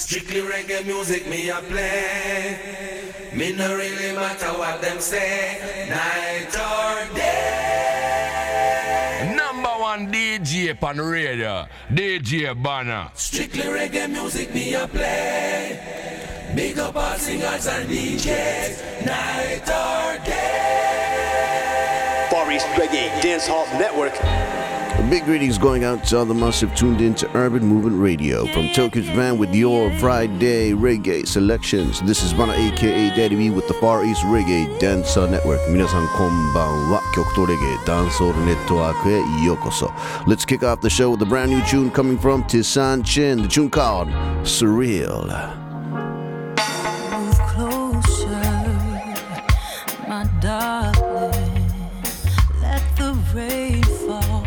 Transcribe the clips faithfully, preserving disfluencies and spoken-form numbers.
Strictly reggae music me a play. Me no really matter what them say, night or day. Number one D J pan radio, D J Banner. Strictly reggae music me a play. Big up all singers and D Js, night or day. Far East Reggae Dancehall Network. Big greetings going out to all the must have tuned in to Urban Movement Radio. From Tokyo's Van with your Friday reggae selections. This is Bana aka Daddy B with the Far East Reggae Dancehall Network. Minasan konbanwa, Kyokuto Reggae Dancehall Network e yokoso. Let's kick off the show with a brand new tune coming from Tessanne Chin. The tune called Surreal. Move closer, my darling. Let the rain fall.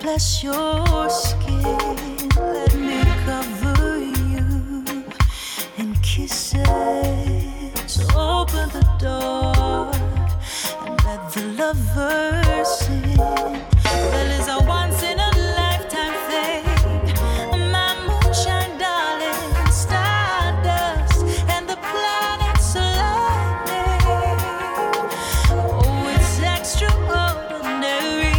Bless your skin, let me cover you in kisses. Open the door and let the lover sing. Well, it's a once in a lifetime thing. My moonshine darling, stardust, and the planets aligning. Oh, it's extraordinary.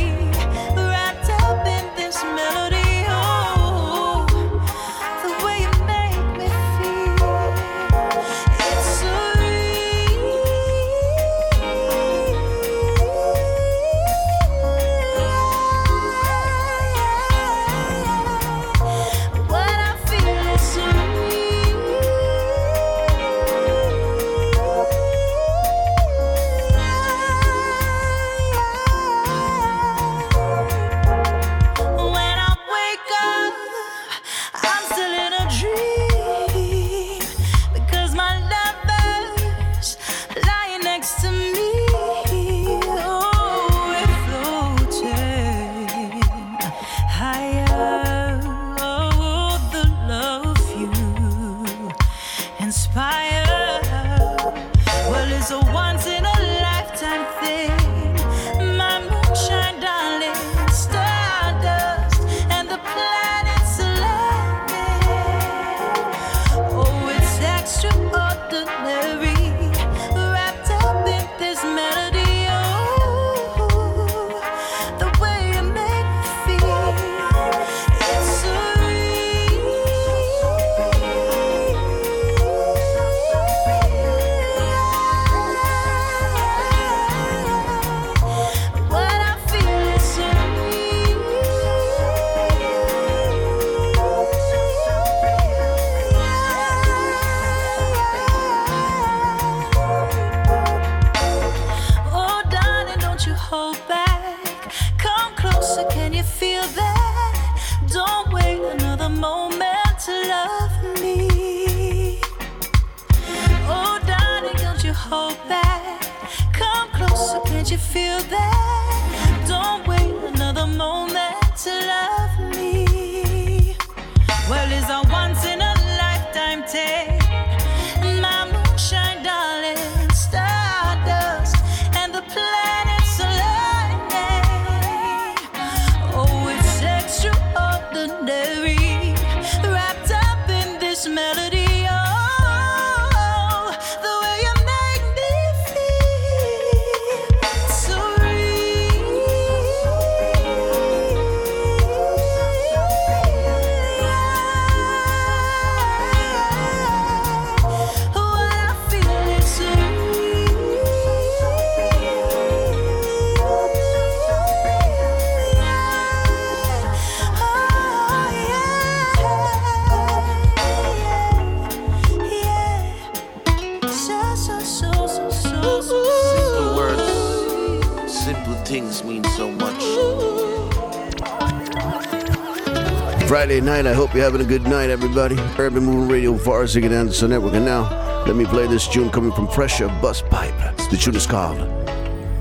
Night. I hope you're having a good night, everybody. Urban Movement Radio, Far East Reggae Dancehall Network. And now, let me play this tune coming from Pressure Bus Pipe. The tune is called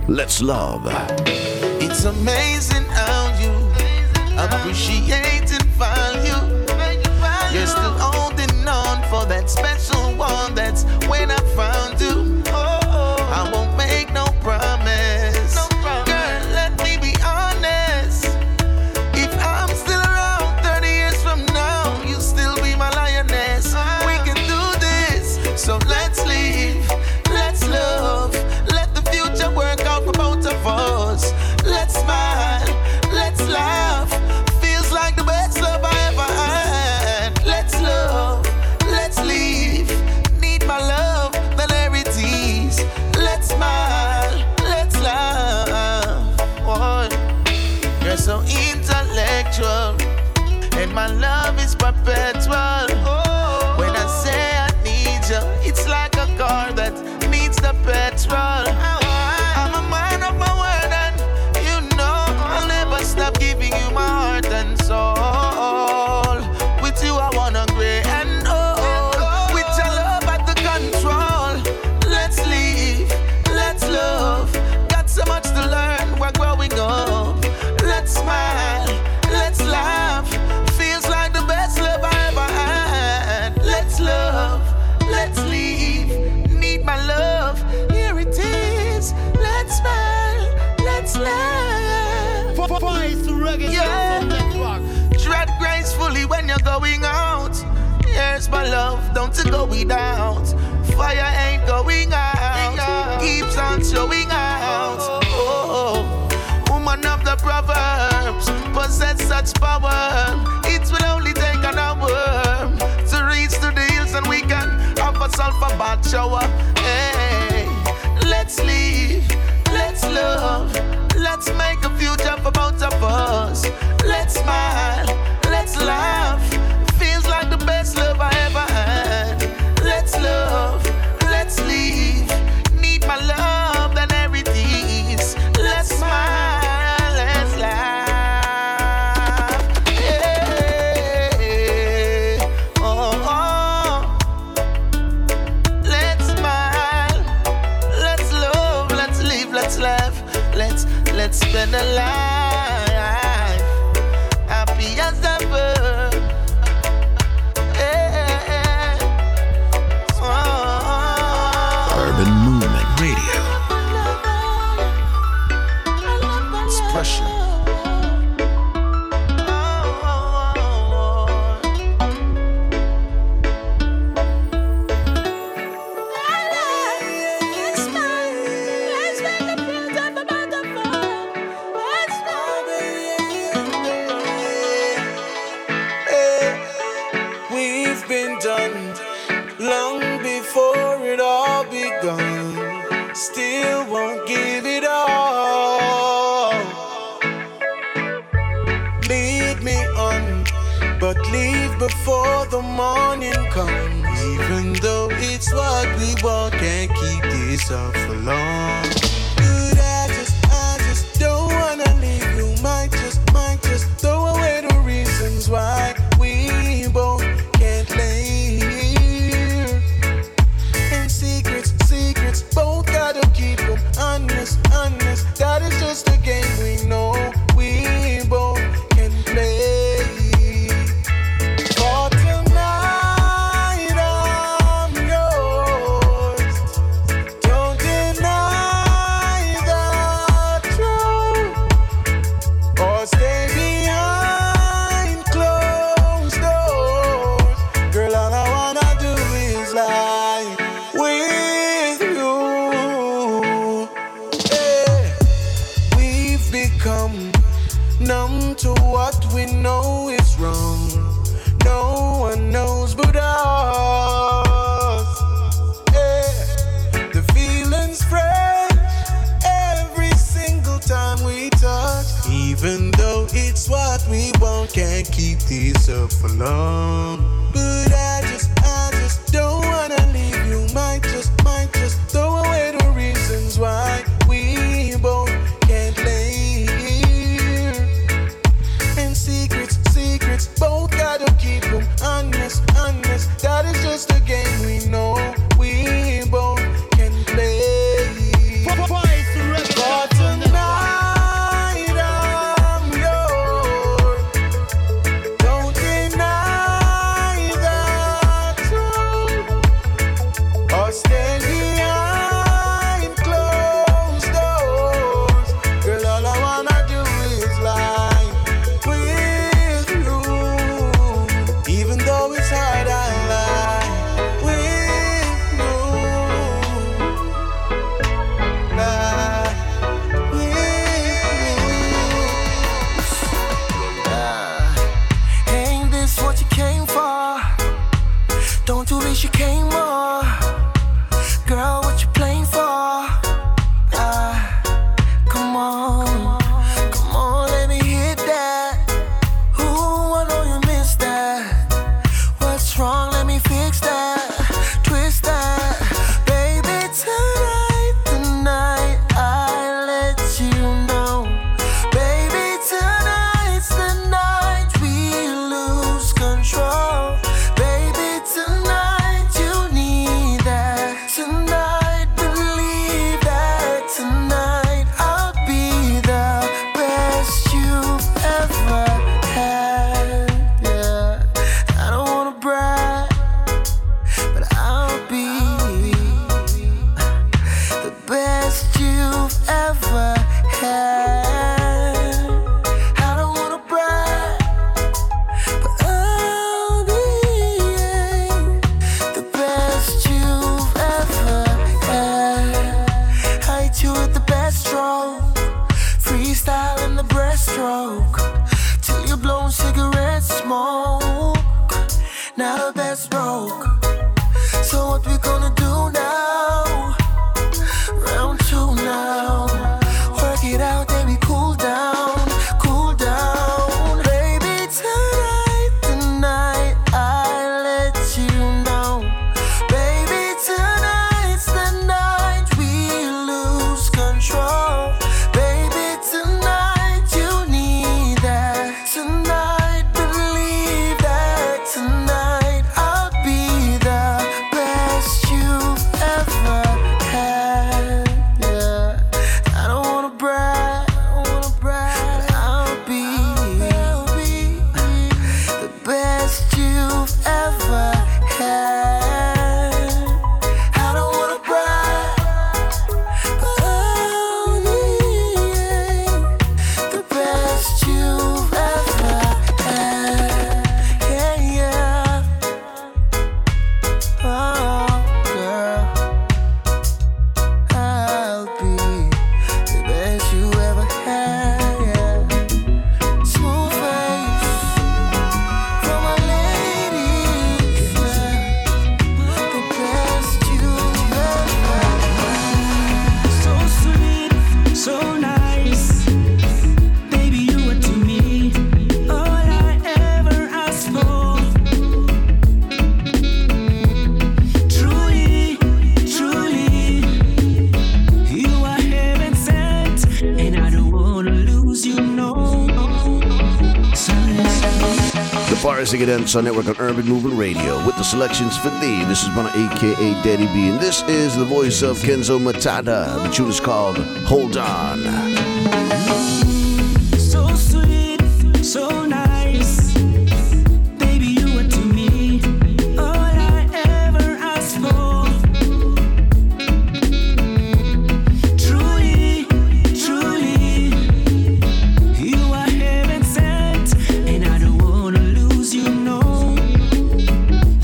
Let's Love. It's amazing how you appreciate and value. You're still holding on for that special one. That's when I found you. I won't make no promise. Girl, let me be honest. If I'm still around, now you'll still be my lioness. perpetual. Oh, when I say I need you, it's like a car that needs the petrol. I'm a man of my word, and you know I'll never stop giving you my heart and soul. With you I wanna gray and old. With your love at the control, let's live, let's love. Got so much to learn, we're growing up. Let's smile, let's laugh. Feels like the best love I ever had. Let's love, let's leave. Need my love, here it is. Let's smile, let's laugh. Far East Reggae Dancehall Network. Tread gracefully when you're going out. Here's my love, don't you go without. Fire ain't going out. Keeps on showing out. One of the proverbs possess such power. It will only take an hour to reach to the hills, and we can have ourselves a bad shower. Hey, let's live, let's love, let's make a future for both of us. Let's smile, let's laugh. Feels like the best love I ever had. Let's love, let's live. Need my love and everything. Let's smile. Let's spend a life happy as ever. Yeah. Oh. Urban Movement Radio. It's pressure. Before the morning comes, even though it's what we want, can't keep this up for long. Dude, I just, I just don't wanna leave you. Might just, might just throw away the reasons why we both can't lay here. And secrets, secrets, both gotta keep them honest, honest. That is just a game we know we both can play. Can't keep this up for long. But I just, I just don't wanna leave you. Might just, might just throw away the reasons why we both can't lay here. And secrets, secrets, both gotta keep them honest, honest. That is just a game we know we both can play. But tonight me fix that, twist that. Baby, tonight, tonight, I let you know. Baby, tonight's the night we lose control. Baby, tonight, you need that. Tonight, believe that. Tonight, I'll be the best you've ever had. Yeah, I don't wanna brag, but I'll be, I'll be the best you've ever had. I don't wanna brag, but I'll be the best you've ever had. Hate you with the best stroke, freestyle in the breaststroke, till you're blowing cigarette smoke. Now the best broke. So what we gonna do now? Round two now. Work it out, then we cool down, cool down. Baby, tonight, tonight, I let you know. Baby, tonight's the night we lose control. Baby, tonight, you need that. Tonight, believe that. Tonight, I'll be the best you've ever had. Yeah, I don't wanna brag, I don't wanna brag, but I'll be the best you've ever had. I don't wanna brag, but I'll be the best you've ever had. Yeah, yeah. Oh, girl, I'll be the best you ever had. Yeah. Smooth face from a lady, the best you ever had. So sweet, so nice, baby, you were to me all I ever asked for. Truly, truly, you are heaven sent, and I don't wanna lose you, no. The Far East Reggae Dancehall Network on Urban Movement Radio with the selections for thee. This is Bona, aka Daddy B, and this is the voice of Kenzo Matada. The tune is called Hold On. So sweet, so nice, baby, you were to me all I ever asked for. Truly, truly, you are heaven sent, and I don't wanna lose you, no.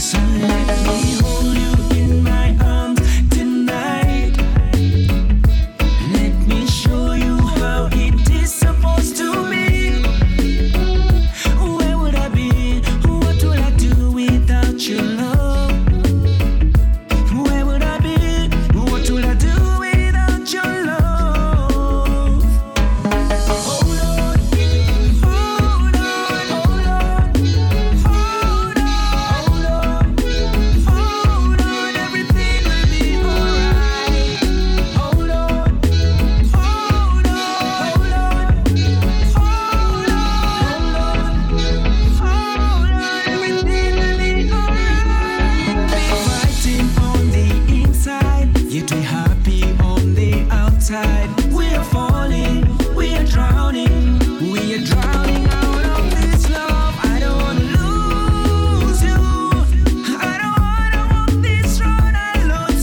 So let me hold you in my arms tonight. Let me show you how it is supposed to be. Where would I be? What would I do without your love? Where would I be? What would I do without your love? Hold on, hold on, hold on, hold on, hold on, everything will be alright. Hold on, hold on, hold on, hold on, hold on, everything will be alright. Fighting on the inside, yet we're happy on the outside. We are falling, we are drowning, we are drowning out of this love. I don't wanna lose you, I don't wanna walk this road alone.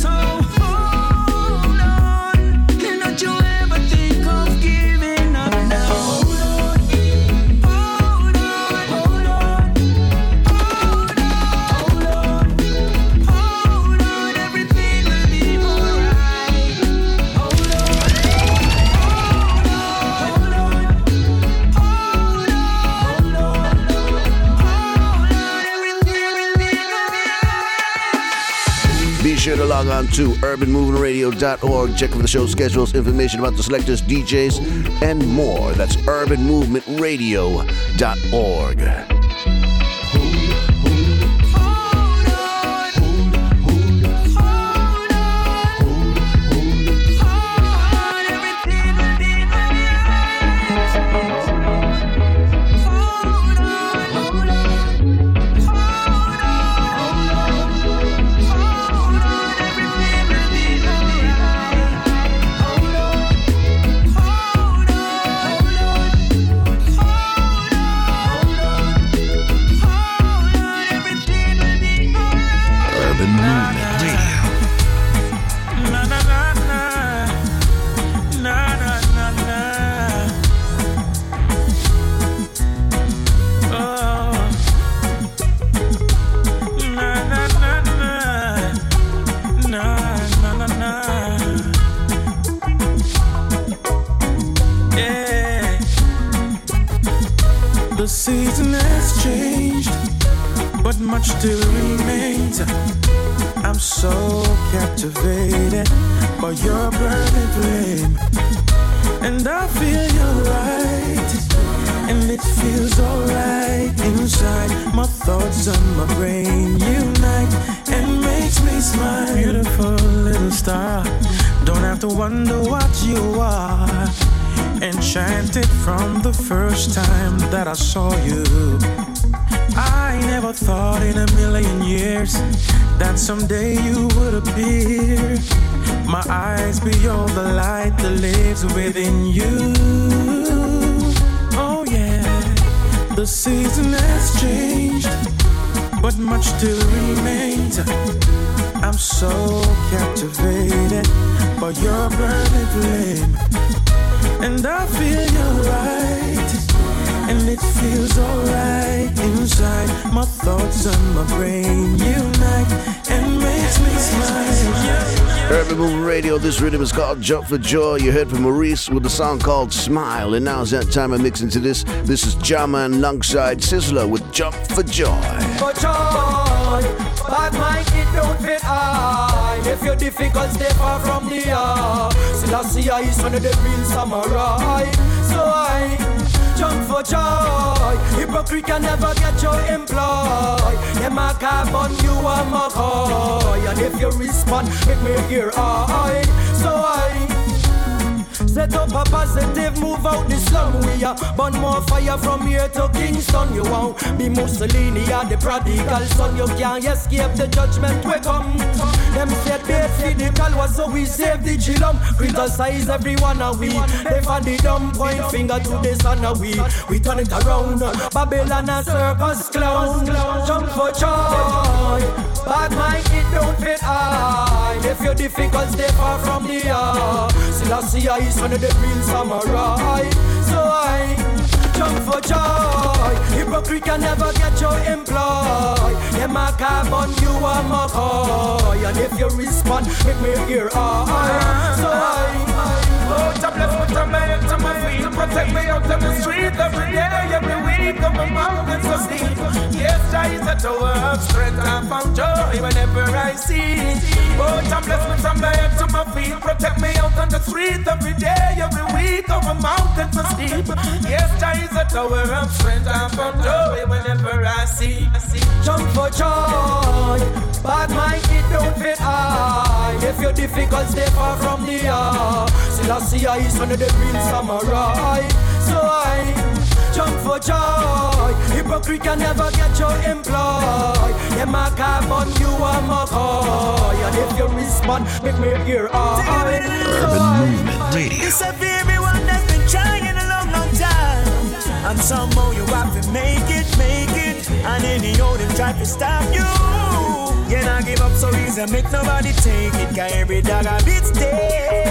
So hold on, don't you ever think of giving up now. Hold on, hold on, hold on, hold on, hold on. Hold on, everything will be alright. Hold on, hold on, hold on, hold on, hold on, everything will be alright. Be sure to log on to urban movement radio dot org. Check for the show schedules, information about the selectors, D Js, and more. That's urban movement radio dot org. Hold on, much still remains. I'm so captivated by your burning flame, and I feel you're right, and it feels alright inside. My thoughts and my brain unite and makes me smile. Beautiful little star, don't have to wonder what you are. Enchanted from the first time that I saw you. I never thought in a million years that someday you would appear. My eyes behold the light that lives within you. Oh yeah, the season has changed, but much still remains. I'm so captivated by your burning flame, and I feel you're right, and it feels alright inside. My thoughts and my brain unite and makes me smile. Urban Movement Radio, this rhythm is called Jump for Joy. You heard from Maurice with a song called Smile, and now it's that time I mix into this. This is Jaman alongside Sizzler with Jump for Joy. For joy, bad mind it don't fit I. If you're difficult, stay far from the eye. Selassie is one of the real samurai. So I jump for joy. Hypocrite can never get your employ. Them a cap on you a McCoy. And if you respond, it may hear I. So I set up a positive, move out the slum. We are burn more fire from here to Kingston. You won't be Mussolini or the prodigal son. You can't escape the judgment we come. Them said they feed the Calwa, so we save the chillum. Criticize everyone and we they find the dumb, point finger to the sun and we we turn it around. Babylon and circus clown. Jump for joy, bad mind it don't fit I. If you're difficult, stay far from the eye. Selassie is one of the real samurai. So I jump for joy. Hypocrite can never get your employ. Them a cap on you a McCoy. And if you respond, make me hear I. So I foot up left, foot up my up to my feet. Protect me out on the street every day, every week. Up my mountains so steep. Yes, I is a tower of strength. I found joy whenever I see. Foot up left, foot up my up to my feet. Protect me out on the street every day, every week. Up my mountains so steep. Yes, I is a tower of strength. I found joy whenever I see. Jump for joy, bad mind it don't fit I. If you're difficult, stay far from the eye. Selassie is one of the real samurai. So I jump for joy. Hypocrite can never get your employ. Them a cap on you a McCoy. And if you respond, make me hear I. Urban Movement Radio. It's a baby one that's been trying a long, long time. And somehow you have to make it, make it. And any old will try to stop you. You not give up so easy, make nobody take it. Cause every dog a bit's dead.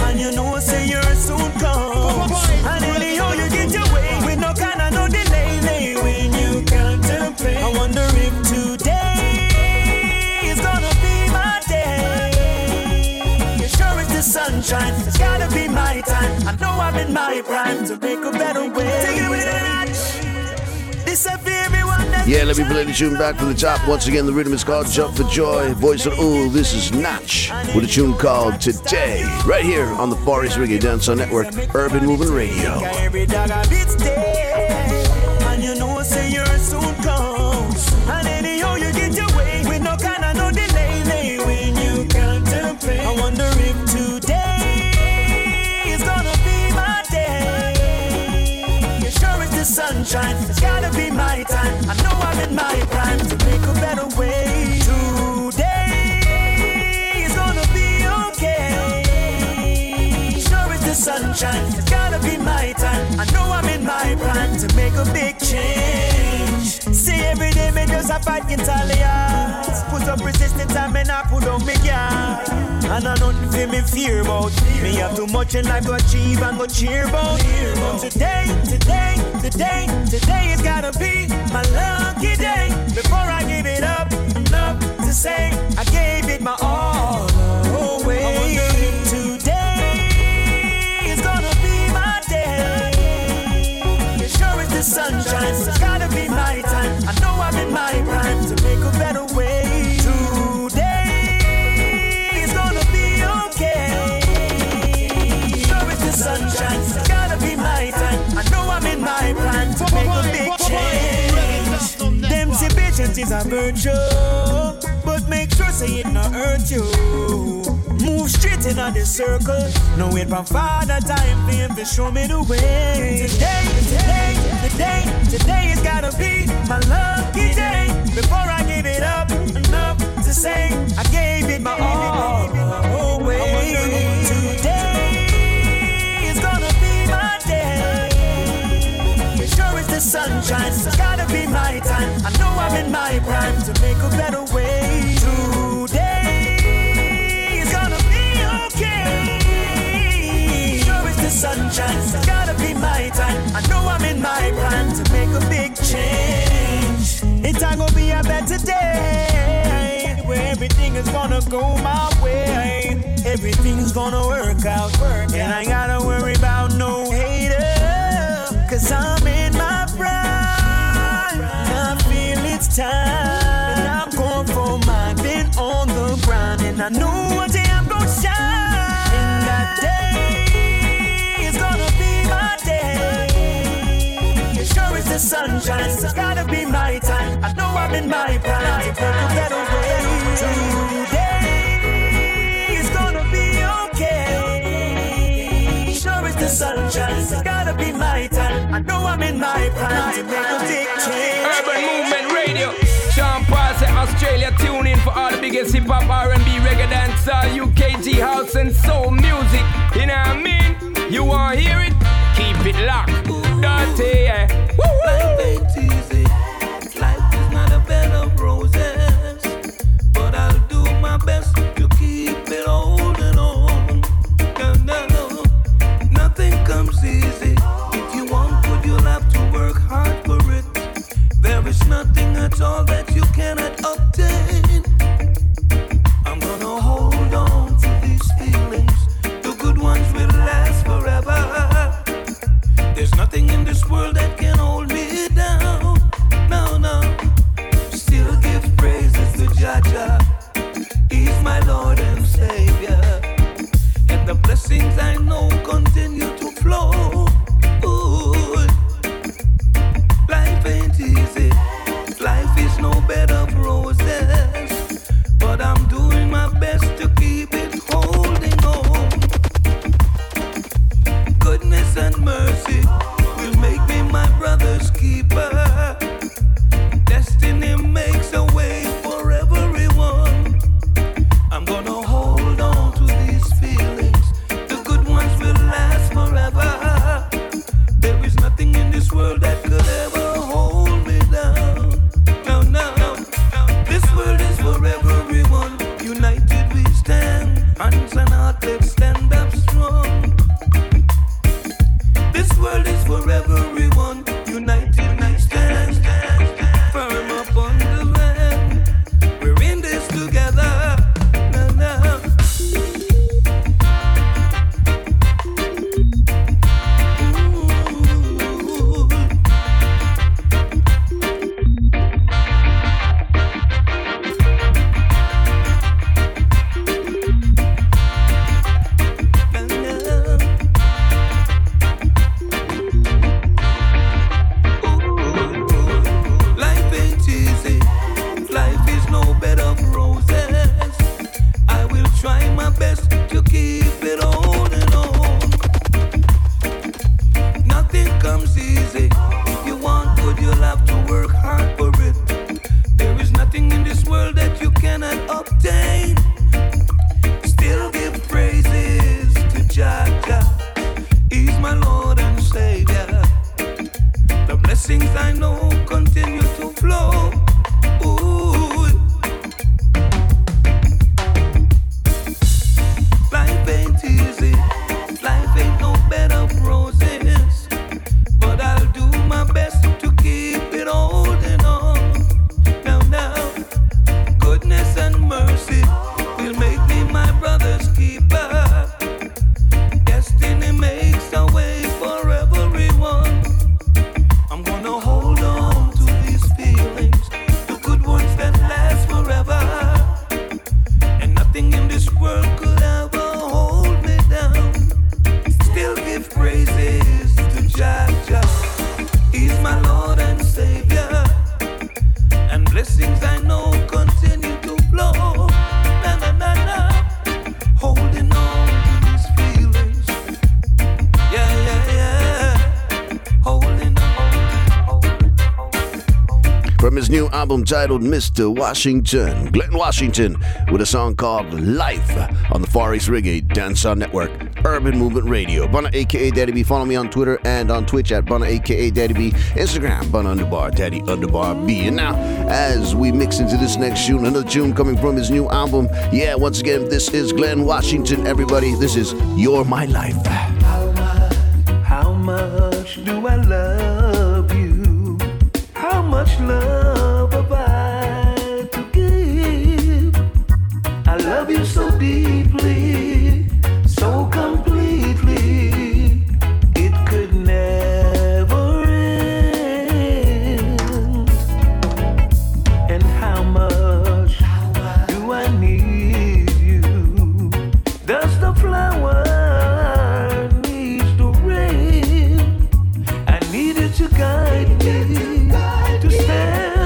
And you know say you're soon come. And any old you get your way with no kind of no delay. Lay when you contemplate. I wonder if today is gonna be my day. You're sure it's the sunshine, it's gotta be my time. I know I'm in my prime to make a better way. Take it with it. This a very Yeah, let me play the tune back from the top. Once again, the rhythm is called Jump for Joy. Voice of Ooh, this is Notch with a tune called Today. Right here on the Far East Reggae Dancehall Network, Urban Movement Radio. And you know say you're soon come. And any how you get your way with no kind of no delay. Lay when you contemplate. I wonder if today is gonna be my day. You're sure it's the sunshine, it's gotta be my time. I know I'm in my prime to make a better way. Today is gonna be okay. Sure it's the sunshine, it's gotta be my time. I know I'm in my prime to make a big change. See every day me just a fight Italian. Put up resistance and me not put down me guard. And I nothing feel me fear about. Me have too much in life to achieve and go cheer about. Today, today, today, today it's gotta be my lucky day. Before I give it up, enough to say I gave it my all away. Today is gonna be my day. Sure it's the sunshine, it's gotta be my time. I know I'm in my prime. it is a virtue, but make sure say it not hurt you. Move straight in on the circle, no wait for Father Time for him to show me the way. Today, today, today, today is gotta be my lucky day. Before I give it up, enough to say I gave it my all, my whole way. Today is gonna be my day. Sure it's the sunshine, it's gotta be my time. I know I'm in my prime to make a better way. Today is gonna be okay. Sure it's the sunshine, it's gotta be my time. I know I'm in my prime to make a big change. It's gonna be a better day, where everything is gonna go my way. Everything's gonna work out, and I gotta worry about no hater, 'cause I'm in my prime. I feel it's time, and I'm going for mine. Been on the grind, and I know one day I'm gonna shine. And that day is gonna be my day. Sure it's the sunshine, it's gotta be my time. I know I'm in my prime to put a better way. Today is gonna be okay. Sure it's the sunshine, it's gotta be my time. I know I'm in my prime to make a big change. Urban Movement Radio. Sean Paul said Australia, tune in for all the biggest hip hop, R and B, reggae, dancehall, U K G, house and soul music. You know what I mean? You wanna hear it? Keep it locked. Dirty, yeah. Life ain't easy. Life is not a bed of roses, but I'll do my best to keep it holding on. No, no, no. Nothing comes easy. If you want good, you'll have to work hard for it. There is nothing at all that you cannot obtain. I'm gonna hold on to these feelings. The good ones will last forever. There's nothing in this world that can hold me down. No, no. Still give praises to Jah-Jah. He's my Lord and Savior. And the blessings I know continue to flow. Ooh. Life ain't easy. Life is no bed of roses. But I'm doing my best to keep it holding on. Goodness and mercy will make me my brother's keeper. Destiny makes a way for everyone. I'm gonna hold on to these feelings. The good ones will last forever. There is nothing in this world that could ever hold me down. No, no, no. This world is for everyone. United we stand. Hands and heart, let's stand up strong. This world is for everyone, united we stand, firm upon the land, we're in this together, na na. Easy. his new album titled Mister Washington, Glenn Washington, with a song called Life on the Far East Reggae Dancehall Network, Urban Movement Radio. Bunna aka Daddy B, follow me on Twitter and on Twitch at Bunna aka Daddy B, Instagram Bunna underbar Daddy underbar B. And now, as we mix into this next tune, another tune coming from his new album. Yeah, once again, this is Glenn Washington, everybody. This is You're My Life. How much, how much do I love you? How much love have I to give? I love you so deeply, so completely, it could never end. And how much, how much do I need you? Does the flower to guide me, to stand.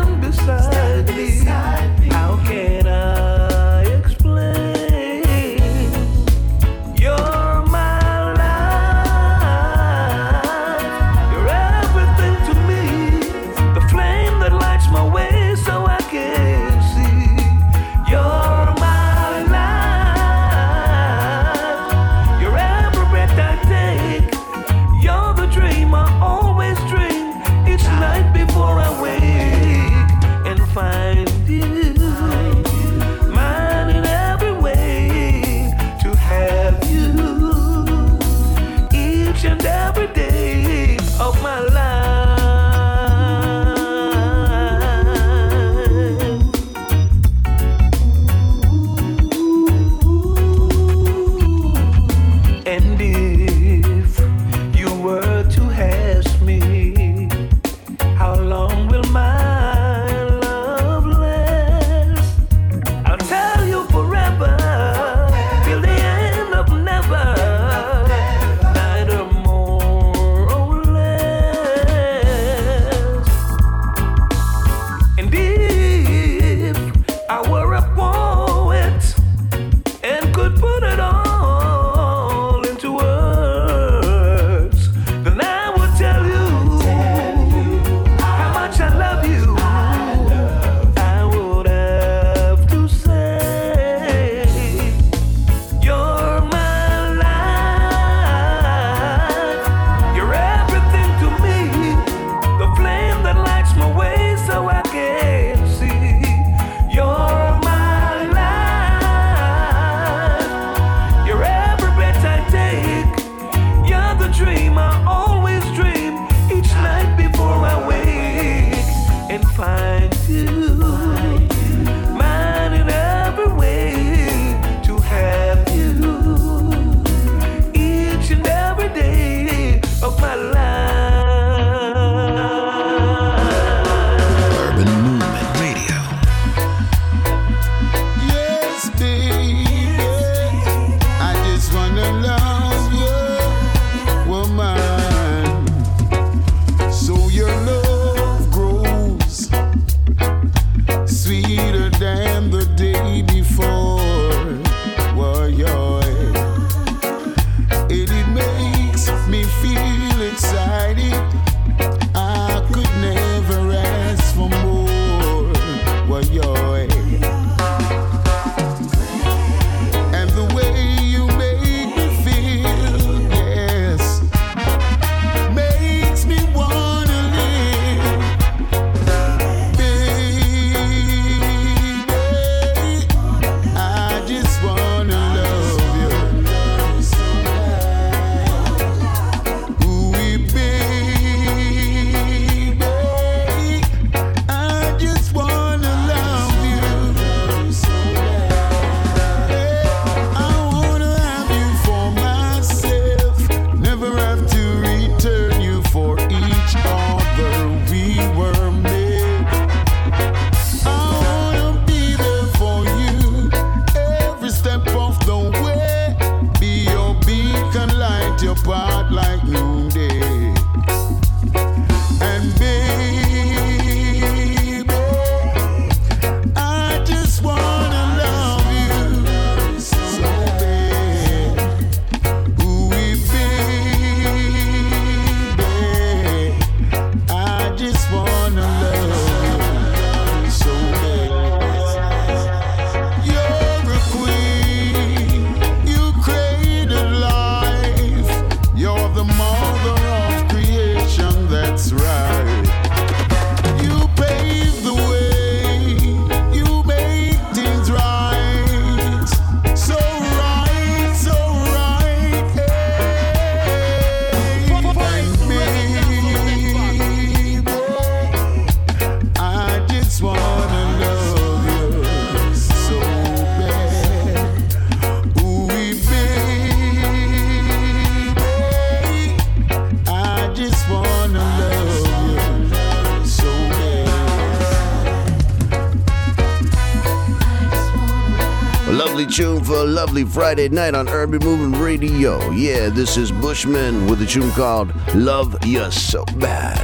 A lovely tune for a lovely Friday night on Urban Movement Radio. Yeah, this is Bushman with a tune called Love Ya So Bad.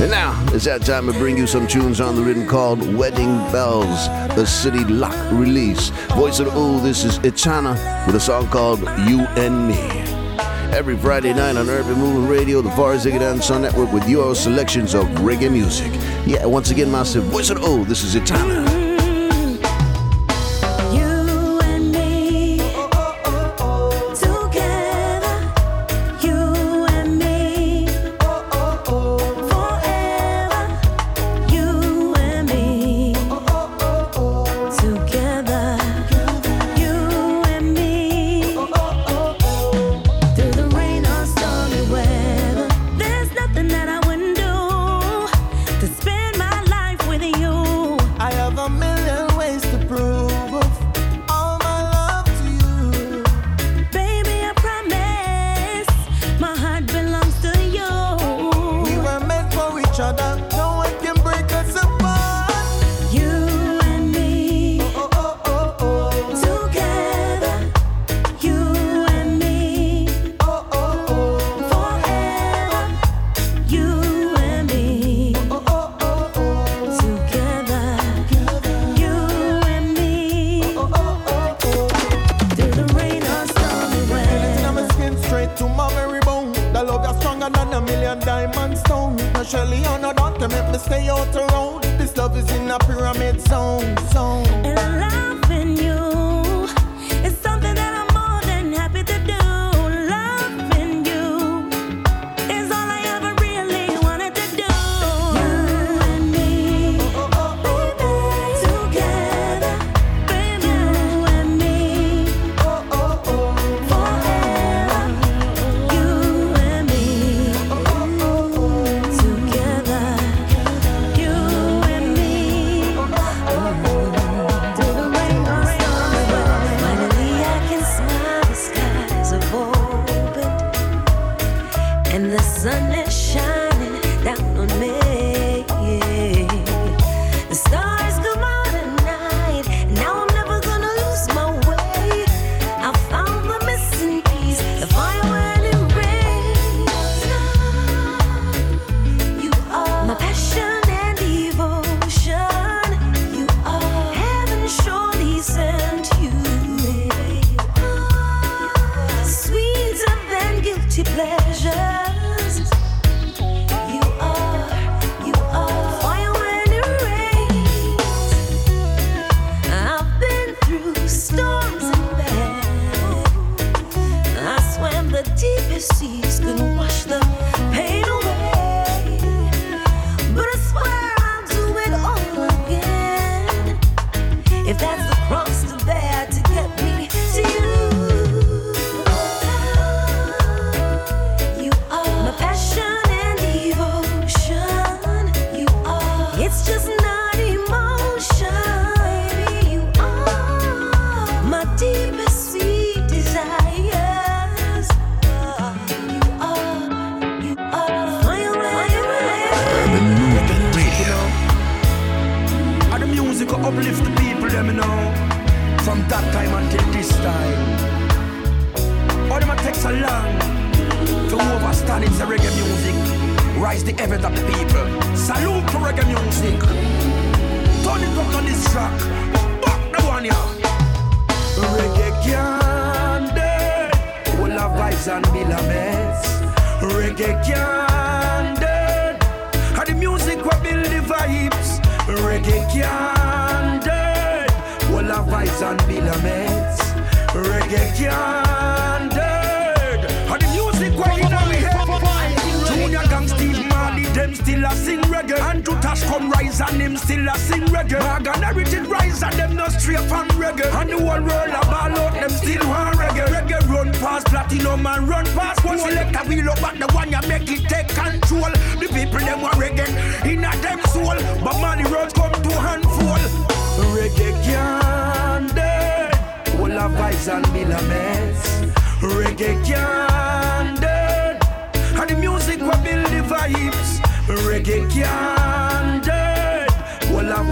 And now, it's that time to bring you some tunes on the rhythm called Wedding Bells, a City Lock release. Voice of the Ooh, this is Itana with a song called You and Me. Every Friday night on Urban Movement Radio, the Far East Reggae Dancehall Network with your selections of reggae music. Yeah, once again, myself, Voice of the Ooh, this is Itana.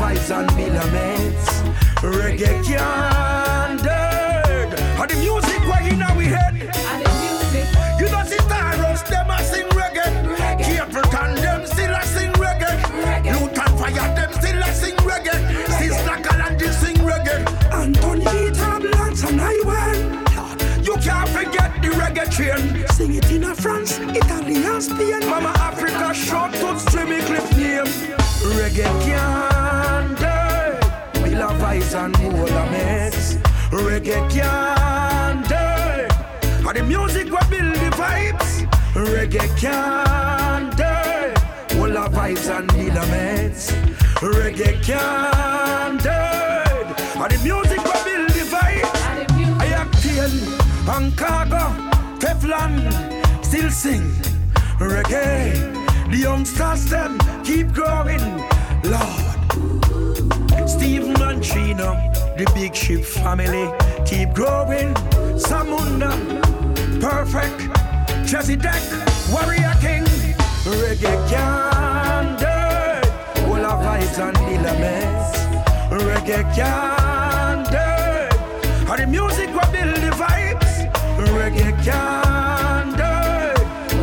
pipes and filaments. Reggae can dead. And the music we're in our head. And the music. You know, see Tyros, them a sing reggae. Reggae. Careful can them still a sing reggae. Reggae. Youth and fire them still a sing reggae. Reggae. Sizzler and they sing reggae. Anthony Cruz and I went. You can't forget the reggae train. Sing it in a France, Italy and Spain. Mama Africa short to stream it clip name. Reggae candy, we love eyes and molaments. Reggae candy, and the music will build the vibes. Reggae candy, we love eyes and molaments. Reggae candy, and the music will build the vibes. I acted. And cargo, Teflon, still sing reggae. The youngsters them keep growing, Lord. Steve Mancino, the Big Ship family keep growing. Samunda, perfect. Jesse Deck, Warrior King, reggae candy. All our vibes and elements, reggae candy. And the music will build the vibe. Reggae candy,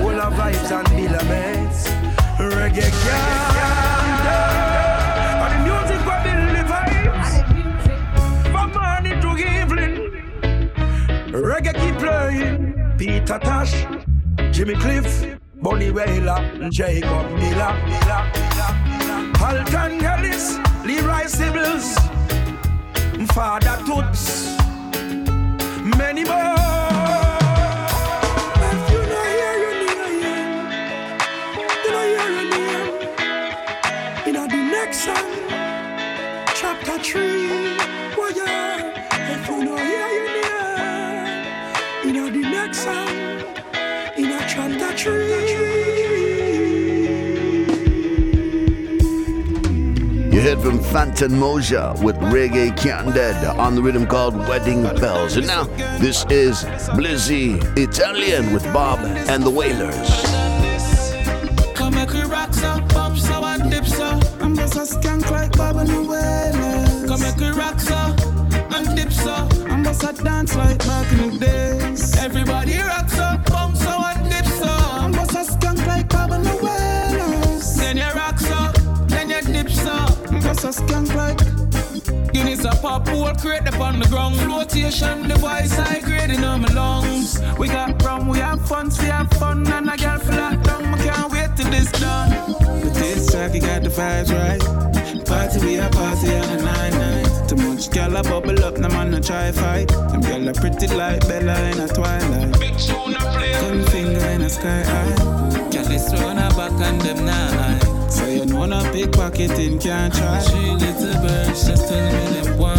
all our vibes and elements. Reggae candy, and the music will build the vibes. From morning to evening, reggae keep playing. Peter Tosh, Jimmy Cliff, Bonnie Wailer, Jacob Miller, Alton Ellis, Leroy Sibbles, Father Toots, many more. Chapter three, well, yeah. If you know here, you know, in the next song, in a chapter three. You heard from Fantan Mojah with Reggae Candid on the rhythm called Wedding Bells. And now, this is Blizzy Italian with Bob and the Wailers. Come make we rock so, pop so, and dip so. I'm just a skank like Bob and the Wailers. Come make we rock so, and dip so. I'm just a dance like back in the days. Everybody rock so, pump so, and dip so. I'm just a skank like Bob and the Wailers. Then you rock so, then you dip so. I'm just a skank like. You need a pop who will create upon the ground. Flotation device I grading on my lungs. We got rum, we have fun, we have fun. And I got flat down, I can't wait till this done. This track, you got the vibes right. Party, we a party on the nine night. Too much gal a bubble up, no man a try fight. Them gal a pretty like Bella in a twilight. Big tune a play. Gun finger in a sky high. Gal is throwing her back on them night. So you know no big pocket in can't try. Three little birds just tell me them one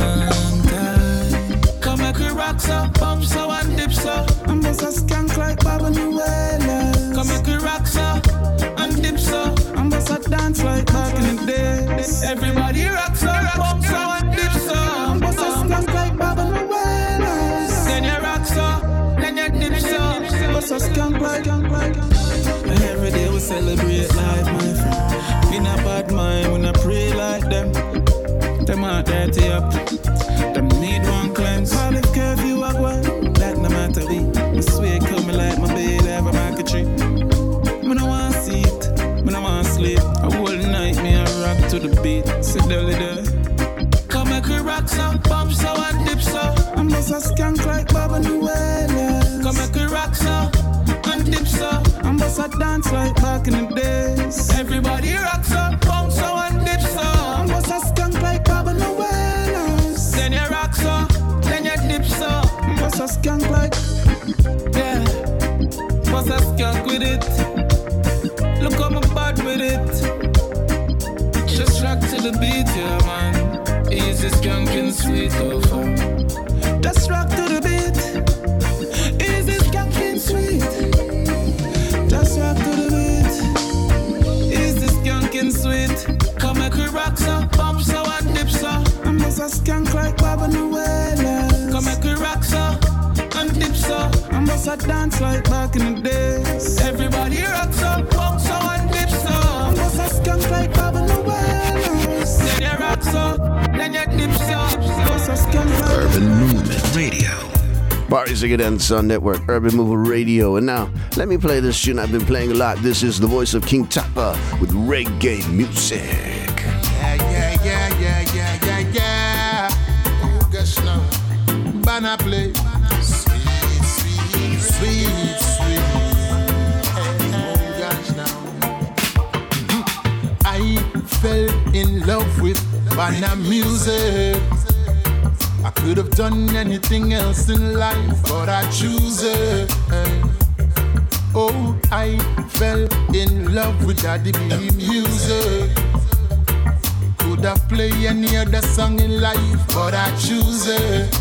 time. Come make we rock so, bump so and dip so. I'm just a skank like Bob and the Wailers. Come make we rock so. So, I'm just a dance like back in the days. Everybody rocks up, pumps so and dips so. I'm just a skank like Bob and the Wailers. Then you rocks up, then you dips up. I'm just a skank like, like. Every day we celebrate life, my friend. We not bad mind, we not pray like them. Them are dirty up, them need one cleanse. All if curfew I want, that no matter we. I swear come like my baby, have a back a tree. I don't want to see it. When I want to sleep, a whole night me I rock to the beat. Sit down, little. Come make we rock so, bump so and dip so. I'm just a skank like Bob and the Wailers. Come make we rock so, and dip so. I'm just a dance like back in the days. Everybody rock so, bump so and dip so. I'm just a skank like Bob and the Wailers. Then you rock so, then you dip so. I'm just a skank like, yeah. Just a skank with it. Look how I'm bad with it. Just rock to the beat, yeah, man. Easy skanking, sweet, oh, fun. Just rock to the beat. Easy skanking, sweet. Just rock to the beat. Easy skanking, sweet. Come make we rock so, bump so, and dip so. I'm just a skank like Bob and the Wailers. Come make we rock so, and dip so. I'm just a dance like back in the days. Everybody rock so, bump so. I'm just a skunk like Bob and the Wailers. Then you rock so, Far East Reggae Dancehall Network, Urban Movement Radio. And now, let me play this tune I've been playing a lot. This is the voice of King Tappa with reggae music. Yeah, yeah, yeah, yeah, yeah, yeah, yeah. You get slow. Banana play. Sweet, sweet, sweet, sweet. Oh, gosh, now. I fell in love with banana music. I could have done anything else in life, but I choose it. Oh, I fell in love with Daddy B music. Could have played any other song in life, but I choose it.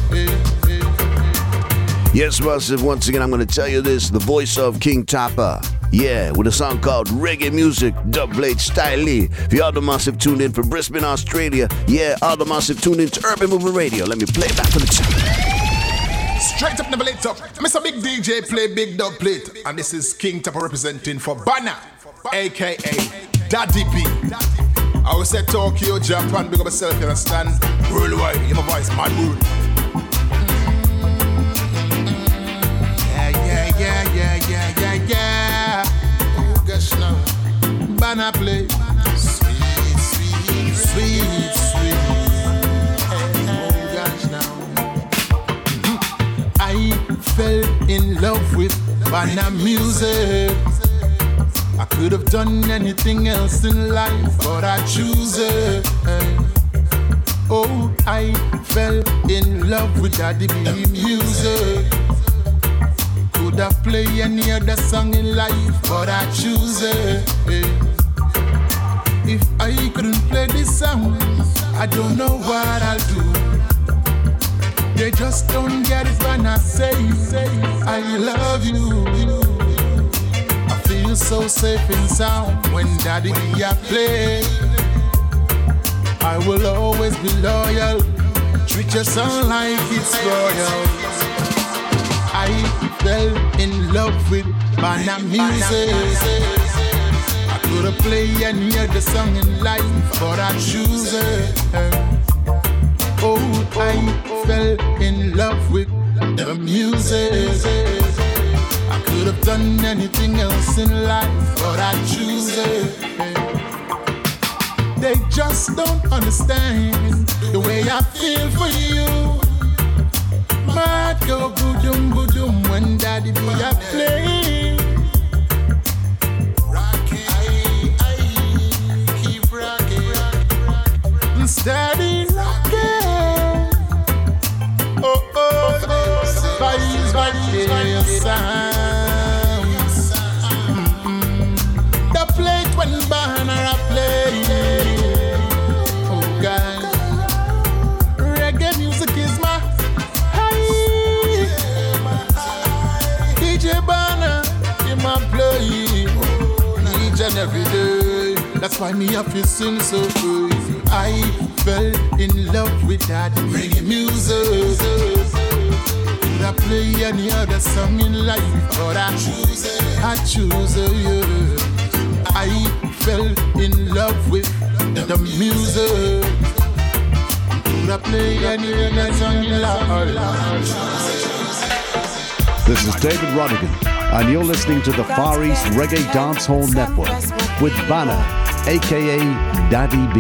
Yes, Massive, once again, I'm going to tell you this, the voice of King Tappa. Yeah, with a song called Reggae Music, Double-H Style. If you all the Massive tuned in from Brisbane, Australia, yeah, all the Massive tuned in to Urban Movement Radio. Let me play it back for the time. Straight up, double-H up. Mister Big D J play big double-H. And this is King Tappa representing for Banner, a k a. Daddy B. I will say Tokyo, Japan, big up yourself, you understand? Worldwide, hear my voice, my mood. Yeah, yeah, yeah, yeah, yeah, yeah, yeah. Now, banana play, sweet, sweet, sweet, sweet. Oh gosh, now I fell in love with banana music. I could have done anything else in life, but I choose it. Oh, I fell in love with Daddy B music. Could have played any other song in life, but I choose it. If I couldn't play this song, I don't know what I'll do. They just don't get it when I say, I love you. I feel so safe and sound when Daddy B I play. I will always be loyal, treat your song like it's royal. I fell in love with banana music. I could have played any other song in life, but I choose it. Oh, I fell in love with the music. I could have done anything else in life, but I choose it. They just don't understand the way I feel for you. My heart go boom boom when Daddy be a play. Rocky, I, I keep rocking, steady rocking. Oh oh, by by your sound. The plate when banana play. Oh God, reggae music is my. Every day, that's why me I feel sing so good. I fell in love with that reggae music. Could I play any other song in life, but I choose, I choose you. I fell in love with the music. Could I play any other song in life? This is David Rodigan, and you're listening to the Far East Reggae Dancehall Network with Banner, a k a. Daddy B.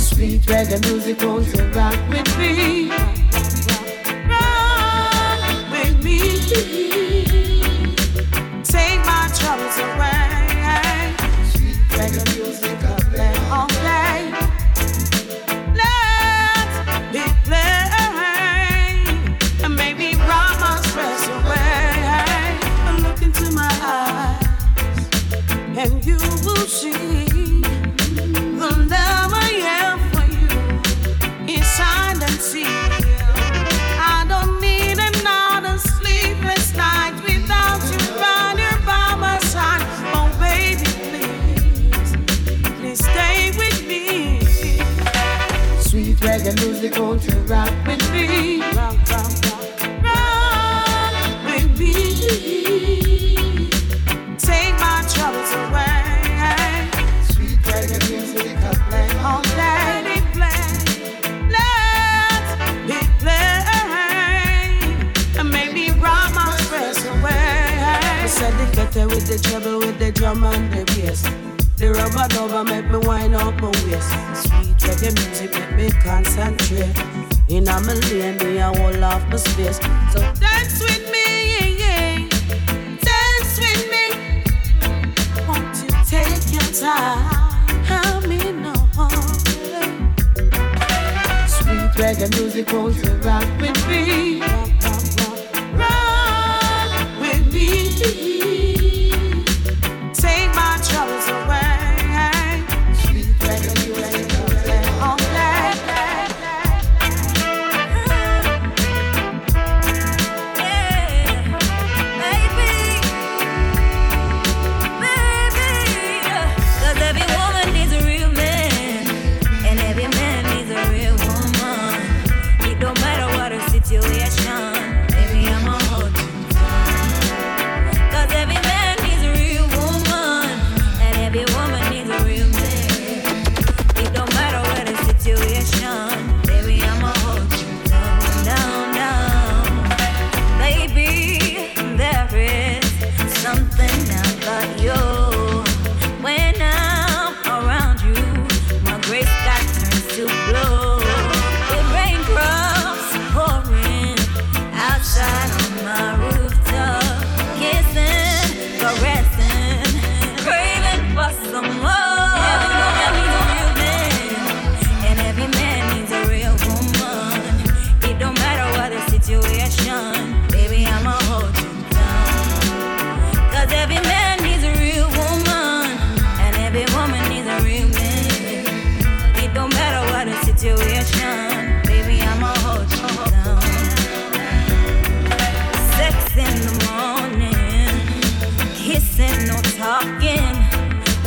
Sweet reggae music wants to rock with me. Rock with me. Take my troubles away. Sweet reggae music up and all day. And you will see the love I have for you in sight and see. I don't need another sleepless night without you right here by my side. Oh baby, please, please stay with me. Sweet reggae music going to rock with me. Rock, rock, rock, rock with me. Take my troubles away. Sweet reggae music, I play all day. Let's be with the treble, with the drum and the bass. The rubber dover make me wind up my waist. Sweet reggae music make me concentrate. In a million, me I wall off my space. So dance with me, dance with me. Won't you take your time? I'm in a hurry. Sweet reggae music, won't you rock with me? Rock with me. Take my troubles away.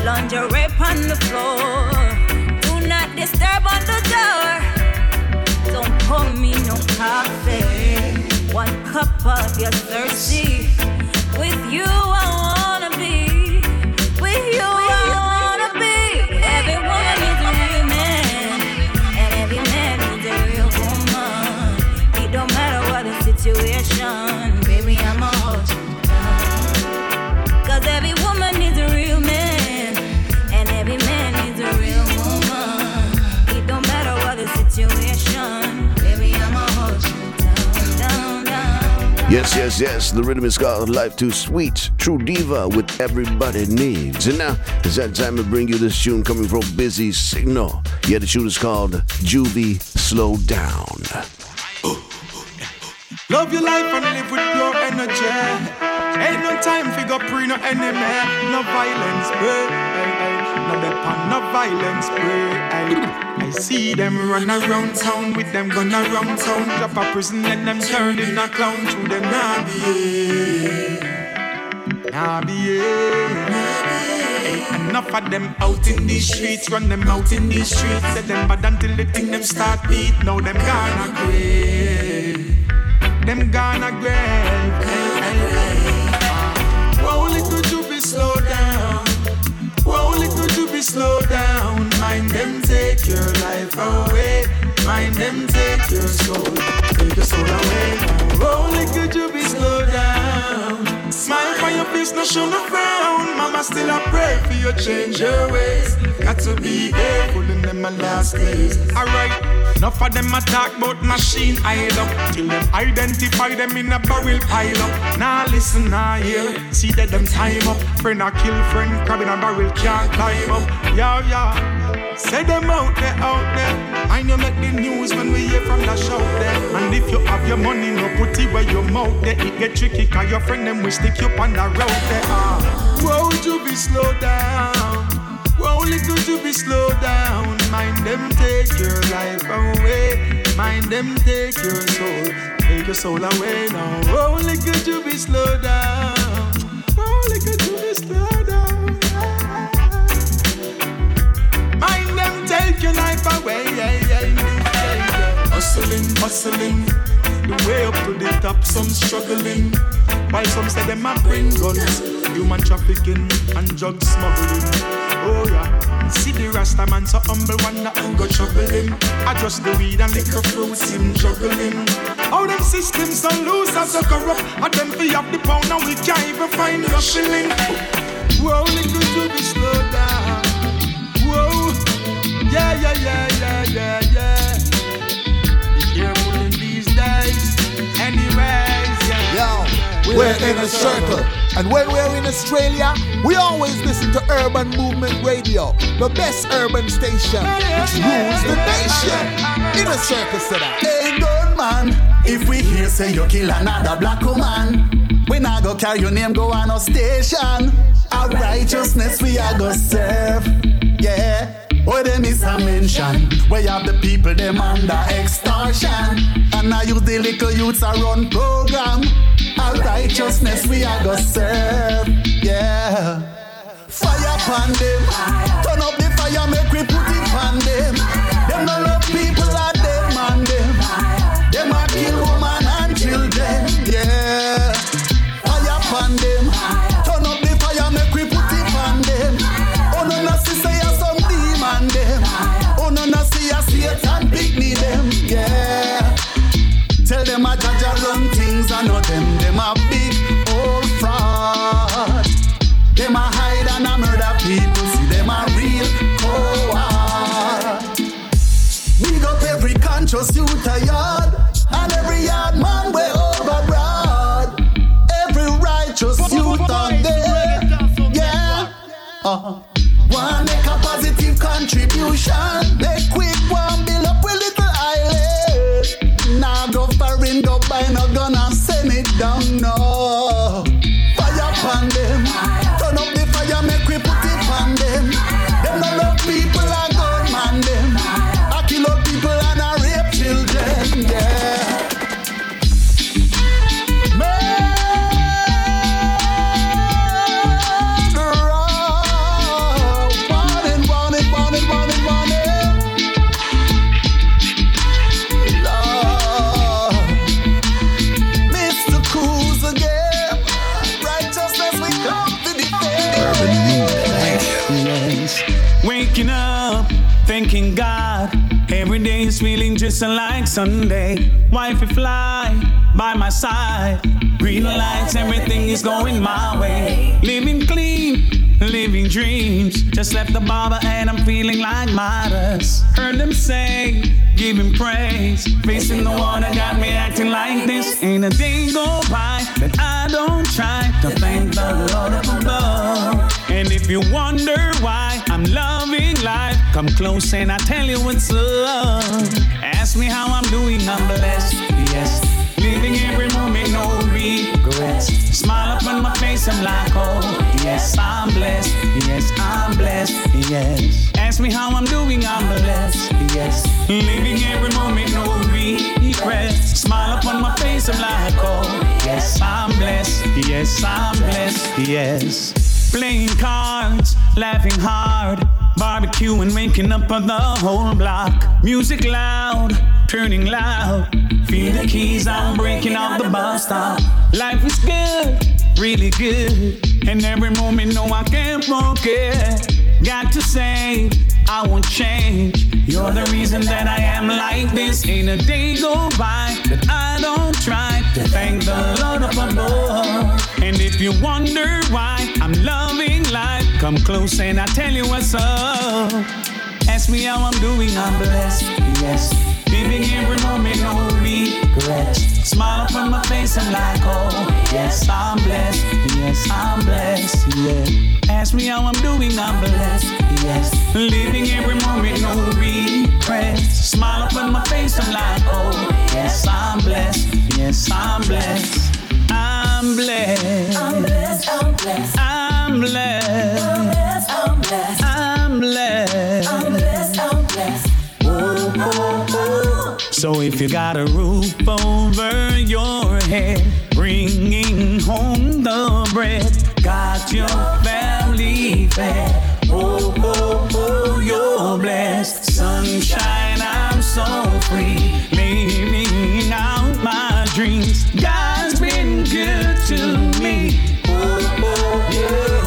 Lingerie on the floor. Do not disturb on the door. Don't pour me no coffee. One cup of your thirsty. With you I wanna be. With you I wanna be. Every woman needs a real man, and every man needs a real woman. It don't matter what the situation, baby, I'ma hold you down. Cause every woman needs a real man. Yes, yes, yes, the rhythm is called Life Too Sweet, True Diva with Everybody Needs. And now, it's that time to bring you this tune coming from Busy Signal. Yeah, the tune is called Juvie Slow Down. Love your life and live with pure energy. Ain't no time for go pre, no enemy, no violence, eh? No depend, no violence, pray. I, I see them run around town with them gun around town. Drop a prison, let them turn in a clown to them. Nah behave, nah behave. Enough of them out in the streets, run them out in the streets. Set them bad until the thing them start beat. Now them gonna grave, them gonna grave. Whoa, little Juvie, slow down. Whoa, little Juvie, slow down. Mind them take your life away. Mind them take your soul. Take your soul away. Whoa, little Juvie, slow down. Smile for your face, no show no frown. Mama still a pray for you, change your ways. Got to be careful in them last days. Alright. Enough of them attack about machine idol. Till them identify them in a barrel pile up. Nah listen, nah hear, see that them time up. Friend a kill friend, crab in a barrel can't climb up. Yeah, yeah, say them out there, out there. I know make the news when we hear from the shout there. And if you have your money, no put it where your mouth there. It get tricky, cause your friend them will stick you up on the road there. Ah. Won't you be slow down? Only good to be slow down. Mind them take your life away. Mind them take your soul. Take your soul away now. Only good to be slow down. Only good to be slow down. Mind them take your life away. Hustling, hustling. The way up to the top, some struggling. While some say them a bring guns. Human trafficking and drug smuggling. Oh yeah, see the Rasta man so humble, one that go trouble him. I just the weed and liquor fruits him juggling. How them systems so loose and so corrupt, and them we have the pound and we can't even find your feeling. Whoa, little to be slowed down. Whoa, yeah, yeah, yeah, yeah, yeah, yeah. Be careful in these days, anyways, yeah. Yo, we're, we're in, in a circle. circle. And when we're in Australia, we always listen to Urban Movement Radio, the best urban station, which rules the nation. In a circle setup. Hey, don't man, if we hear say you kill another black woman, we not go carry your name, go on a station. Our righteousness we are go serve, yeah. Oh, them is a mention. We have the people them under extortion, and I use the little youths a run program. Our righteousness we are gonna serve, yeah. Fire pan them, turn up the fire, make we put it pan them. Them no love people are them and them. Them a kill woman and children, yeah. Fire pan them, turn up the fire, make we put it pan them. Oh no, no see say a some demon them. Oh no, no see a Satan picnic them, yeah. Tell them a Jaja run things and not them. Them a big old fraud. Them a hide and a murder people. See them a real coward. Big up every conscious youth a yard, and every yard man we overbroad. Every righteous youth on there, yeah. Uh-huh. One make a positive contribution. Make quick one build up with little eyelids. Now go firing, go by, no gun and send it down, no. Fire pan them, turn up the fire, make we put it pan them. Them no love people and gun man them. I kill up people and I rape children, yeah. Thanking God, every day is feeling just like Sunday. Wifey fly by my side, realize everything is going my way. Living clean, living dreams. Just left the barber and I'm feeling like martyrs. Heard them say, give him praise. Facing the one that got me acting like this. Ain't a day go by that I don't try to thank the Lord above. And if you wonder why I'm loving life, come close and I'll tell you what's love. Ask me how I'm doing, I'm blessed, yes. Living every moment, no regrets. Smile up on my face, I'm like, oh, yes, I'm blessed, yes, I'm blessed, yes. Ask me how I'm doing, I'm blessed, yes. Living every moment, no regrets. Smile up on my face, I'm like, oh, yes, I'm blessed, yes, I'm blessed, yes. Playing cards, laughing hard, barbecue and waking up on the whole block. Music loud, turning loud. Feel the keys, I'm breaking out the bus stop. Life is good, really good. And every moment, no, I can't forget. Got to say, I won't change. You're the reason that I am like this. Ain't a day go by that I don't try to thank the Lord up above. And if you wonder why I'm loving life, come close and I'll tell you what's up. Ask me how I'm doing, I'm blessed, yes. Living every moment, no regrets. Smile from my face, I'm like, oh, yes, I'm blessed, yes, I'm blessed, yeah. Ask me how I'm doing, I'm blessed, yes. Living every moment, no regrets. Smile up on my face, I'm like, oh, yes, I'm blessed, yes, I'm blessed. I'm blessed, I'm blessed, I'm blessed, I'm blessed, I'm blessed, I'm blessed, I'm blessed, I'm blessed. Oh, oh, oh. So if you got a roof over your head, bringing home the bread, got your family fed. Oh, oh, oh, you're blessed. Sunshine, I'm so free, living out my dreams. God's been good to me. Oh, oh, yeah.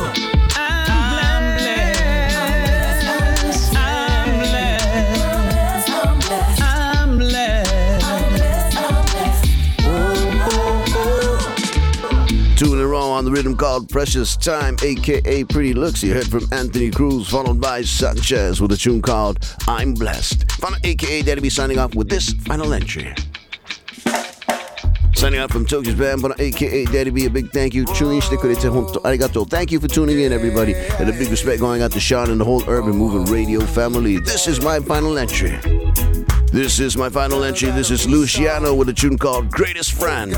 I'm blessed. I'm blessed. I'm blessed. I'm blessed. on the rhythm called Precious Time, aka Pretty Looks. You heard from Anthony Cruz, followed by Sanchez with a tune called I'm Blessed. Fana, aka Daddy B, signing off with this final entry. Signing off from Tokyo's band, Fana, aka Daddy B. A big thank you. Thank you for tuning in, everybody. And a big respect going out to Sean and the whole Urban Movement Radio family. This is my final entry. This is my final entry. This is Luciano with a tune called Greatest Friend.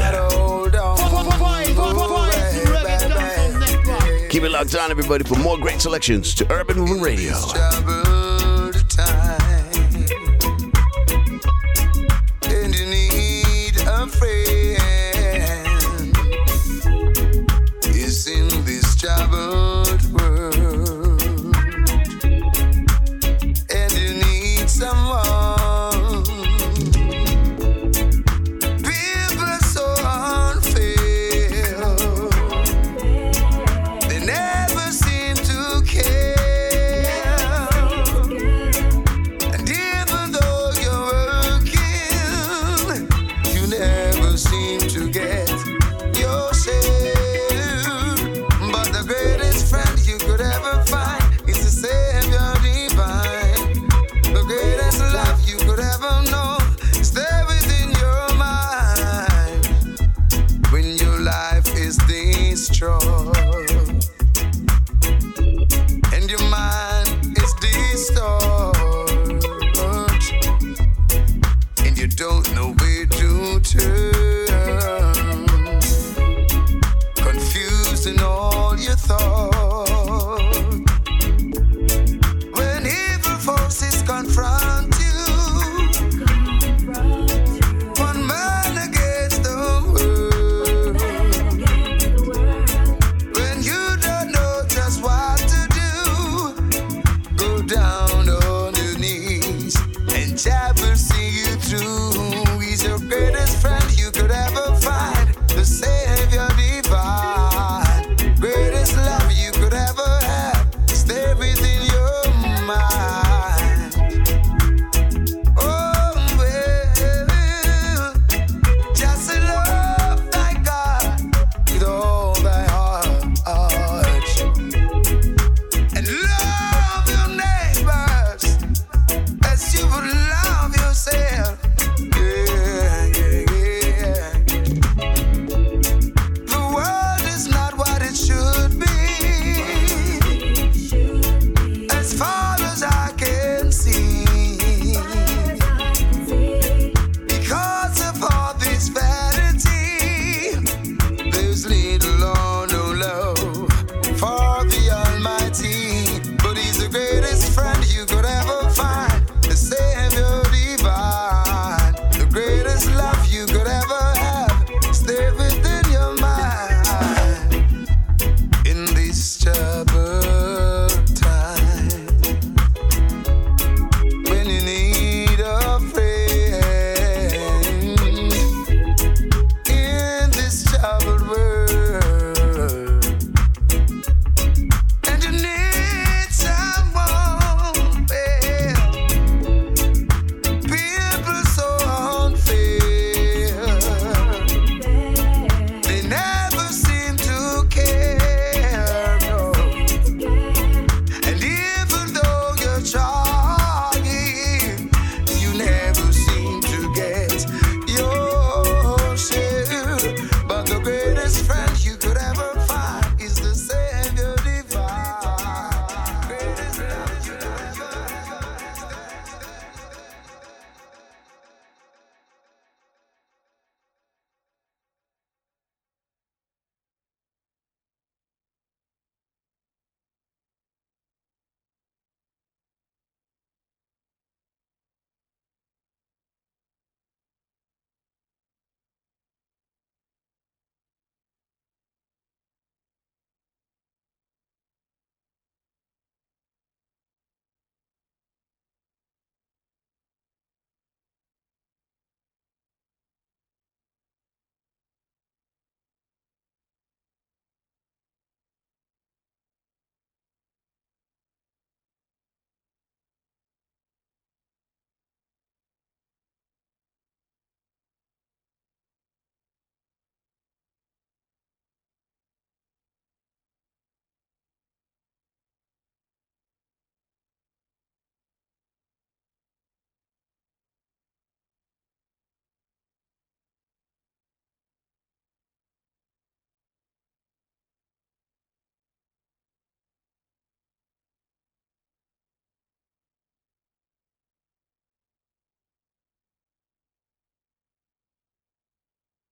Keep it locked on, everybody, for more great selections to Urban Movement Radio. Thought when evil forces confront you.